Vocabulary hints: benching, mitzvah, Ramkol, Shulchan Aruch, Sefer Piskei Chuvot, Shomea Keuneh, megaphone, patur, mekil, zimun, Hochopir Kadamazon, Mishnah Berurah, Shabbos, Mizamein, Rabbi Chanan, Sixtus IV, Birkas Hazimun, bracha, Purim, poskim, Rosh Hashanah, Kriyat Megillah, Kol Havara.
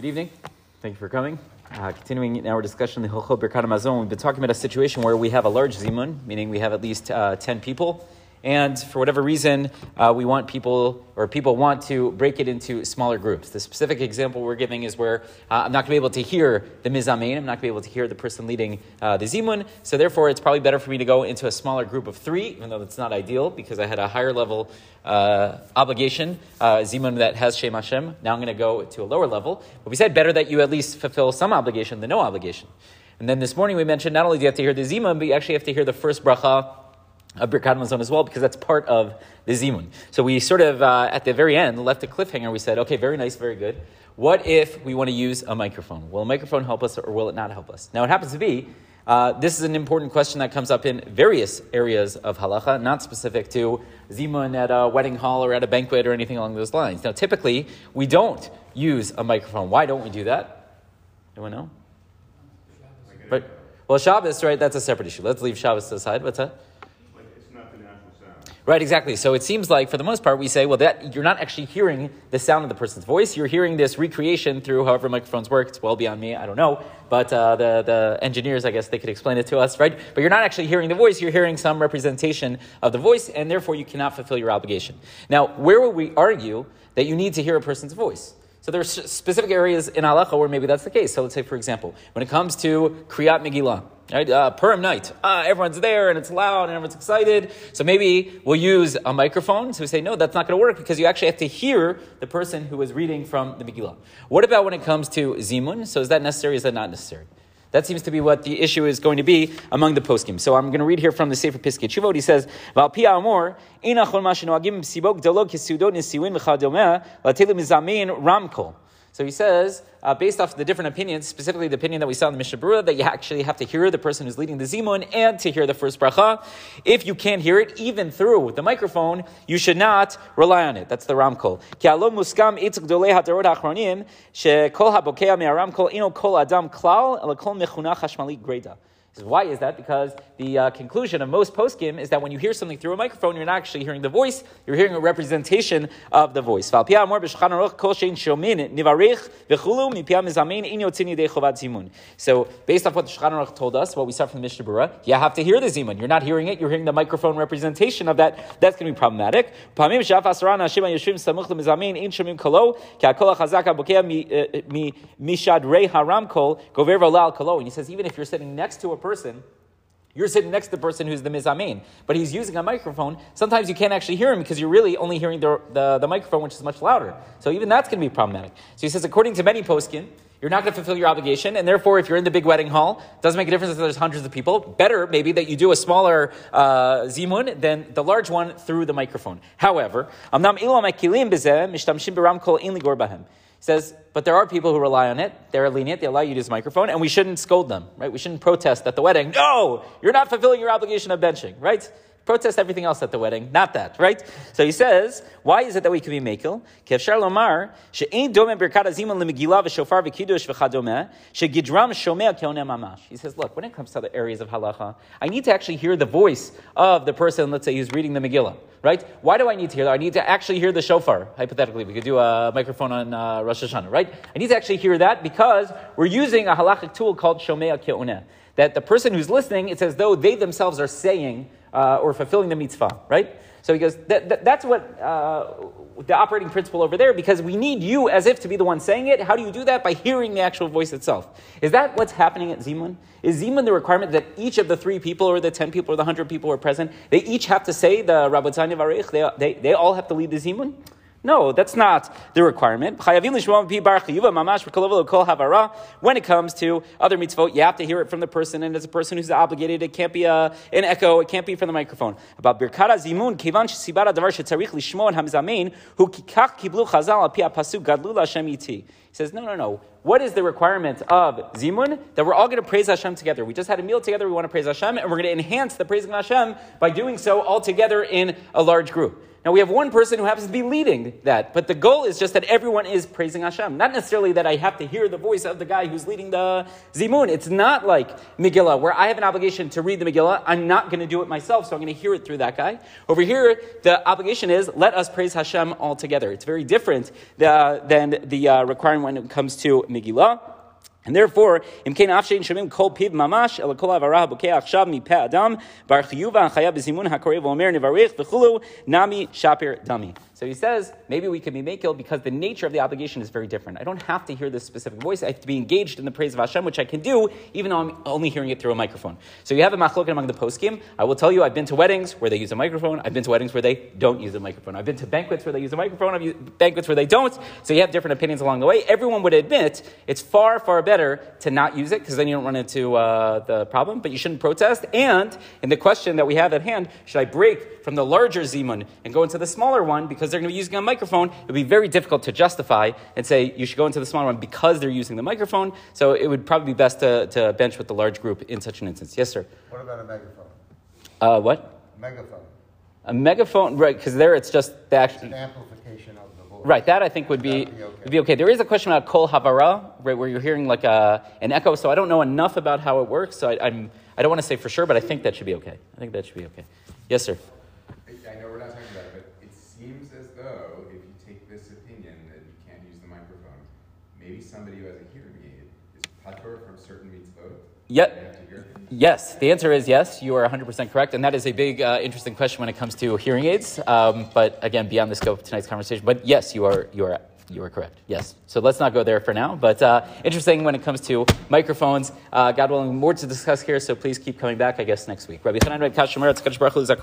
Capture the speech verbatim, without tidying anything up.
Good evening. Thank you for coming. Uh, continuing our discussion in the Hochopir Kadamazon, we've been talking about a situation where we have a large zimun, meaning we have at least uh, ten people, and for whatever reason, uh, we want people, or people want to break it into smaller groups. The specific example we're giving is where uh, I'm not going to be able to hear the Mizamein, I'm not going to be able to hear the person leading uh, the zimun, so therefore it's probably better for me to go into a smaller group of three, even though that's not ideal, because I had a higher level uh, obligation, uh, zimun that has Shem Hashem. Now I'm going to go to a lower level, but we said better that you at least fulfill some obligation than no obligation. And then this morning we mentioned not only do you have to hear the zimun, but you actually have to hear the first bracha of Birkas Hazimun as well, because that's part of the zimun. So we sort of, uh, at the very end, left a cliffhanger. We said, okay, very nice, very good. What if we want to use a microphone? Will a microphone help us or will it not help us? Now, it happens to be, uh, this is an important question that comes up in various areas of halacha, not specific to zimun at a wedding hall or at a banquet or anything along those lines. Now, typically, we don't use a microphone. Why don't we do that? Anyone know? But, well, Shabbos, right, that's a separate issue. Let's leave Shabbos aside. What's that? Right, exactly. So it seems like, for the most part, we say, well, that you're not actually hearing the sound of the person's voice. You're hearing this recreation through however microphones work. It's well beyond me. I don't know. But uh, the, the engineers, I guess, they could explain it to us, right? But you're not actually hearing the voice. You're hearing some representation of the voice, and therefore you cannot fulfill your obligation. Now, where would we argue that you need to hear a person's voice? So there are specific areas in halacha where maybe that's the case. So let's say, for example, when it comes to Kriyat Megillah, right? Uh, Purim night, uh, everyone's there and it's loud and everyone's excited. So maybe we'll use a microphone. So we say, no, that's not going to work because you actually have to hear the person who is reading from the Megillah. What about when it comes to zimun? So is that necessary? Is that not necessary? That seems to be what the issue is going to be among the poskim. So I'm going to read here from the Sefer Piskei Chuvot. He says, Ramkol. So he says, uh, based off the different opinions, specifically the opinion that we saw in the Mishnah Berurah, that you actually have to hear the person who's leading the zimun and to hear the first bracha. If you can't hear it, even through the microphone, you should not rely on it. That's the Ramkol. Why is that? Because the uh, conclusion of most poskim is that when you hear something through a microphone, you're not actually hearing the voice, you're hearing a representation of the voice. So based off what the Shulchan Aruch told us, what we saw from the Mishnah Berurah, you have to hear the zimun. You're not hearing it, you're hearing the microphone representation of that. That's going to be problematic. And he says, even if you're sitting next to a person, you're sitting next to the person who's the Mizamein, but he's using a microphone. Sometimes you can't actually hear him because you're really only hearing the, the, the microphone, which is much louder. So even that's going to be problematic. So he says, according to many poskim, you're not going to fulfill your obligation, and therefore, if you're in the big wedding hall, it doesn't make a difference if there's hundreds of people. Better, maybe, that you do a smaller uh, zimun than the large one through the microphone. However, he says, but there are people who rely on it. They're lenient. They allow you to use a microphone, and we shouldn't scold them, right? We shouldn't protest at the wedding. No, you're not fulfilling your obligation of benching, right? Protest everything else at the wedding, not that, right? So he says, why is it that we can be mekil? He says, look, when it comes to the areas of halacha, I need to actually hear the voice of the person, let's say, who's reading the Megillah, right? Why do I need to hear that? I need to actually hear the shofar. Hypothetically, we could do a microphone on uh, Rosh Hashanah, right? I need to actually hear that because we're using a halachic tool called Shomea Keuneh, that the person who's listening, it's as though they themselves are saying Uh, or fulfilling the mitzvah, right? So he goes, that, that, that's what uh, the operating principle over there, because we need you as if to be the one saying it. How do you do that? By hearing the actual voice itself. Is that what's happening at zimun? Is zimun the requirement that each of the three people or the ten people or the hundred people who are present, they each have to say the rabbotzai nivarech, they, they, they all have to lead the zimun? No, that's not the requirement. When it comes to other mitzvot, you have to hear it from the person, and it's a person who's obligated. It can't be a, an echo. It can't be from the microphone. About Birkas Hazimun, he says, no, no, no. What is the requirement of zimun? That we're all going to praise Hashem together. We just had a meal together. We want to praise Hashem, and we're going to enhance the praising Hashem by doing so all together in a large group. Now, we have one person who happens to be leading that, but the goal is just that everyone is praising Hashem. Not necessarily that I have to hear the voice of the guy who's leading the zimun. It's not like Megillah, where I have an obligation to read the Megillah. I'm not going to do it myself, so I'm going to hear it through that guy. Over here, the obligation is, let us praise Hashem all together. It's very different uh, than the uh, requirement when it comes to Megillah. And therefore, if we So he says, maybe we can be mekil because the nature of the obligation is very different. I don't have to hear this specific voice. I have to be engaged in the praise of Hashem, which I can do, even though I'm only hearing it through a microphone. So you have a machloket among the poskim. I will tell you, I've been to weddings where they use a microphone. I've been to weddings where they don't use a microphone. I've been to banquets where they use a microphone. I've been to banquets where they don't. So you have different opinions along the way. Everyone would admit it's far, far better. better to not use it, because then you don't run into uh, the problem, but you shouldn't protest. And in the question that we have at hand, should I break from the larger zimun and go into the smaller one because they're going to be using a microphone? It would be very difficult to justify and say you should go into the smaller one because they're using the microphone. So it would probably be best to, to bench with the large group in such an instance. Yes, sir? What about a megaphone? Uh, what? Megaphone. A megaphone, right, because there it's just the actual... It's an amplification of the voice. Right, that I think would be, be, okay. would be okay. There is a question about Kol Havara, right, where you're hearing like a, an echo, so I don't know enough about how it works, so I, I'm, I don't want to say for sure, but I think that should be okay. I think that should be okay. Yes, sir? I know we're not talking about it, but it seems as though if you take this opinion that you can't use the microphone, maybe somebody who has a hearing aid is patur from certain mitzvot. Yep. Yes, the answer is yes. You are one hundred percent correct. And that is a big, uh, interesting question when it comes to hearing aids. Um, but again, beyond the scope of tonight's conversation. But yes, you are you are, you are correct. Yes. So let's not go there for now. But uh, interesting when it comes to microphones. Uh, God willing, more to discuss here. So please keep coming back, I guess, next week. Rabbi Chanan, Rabbi Kashemer, Tzakadosh Baruch Hu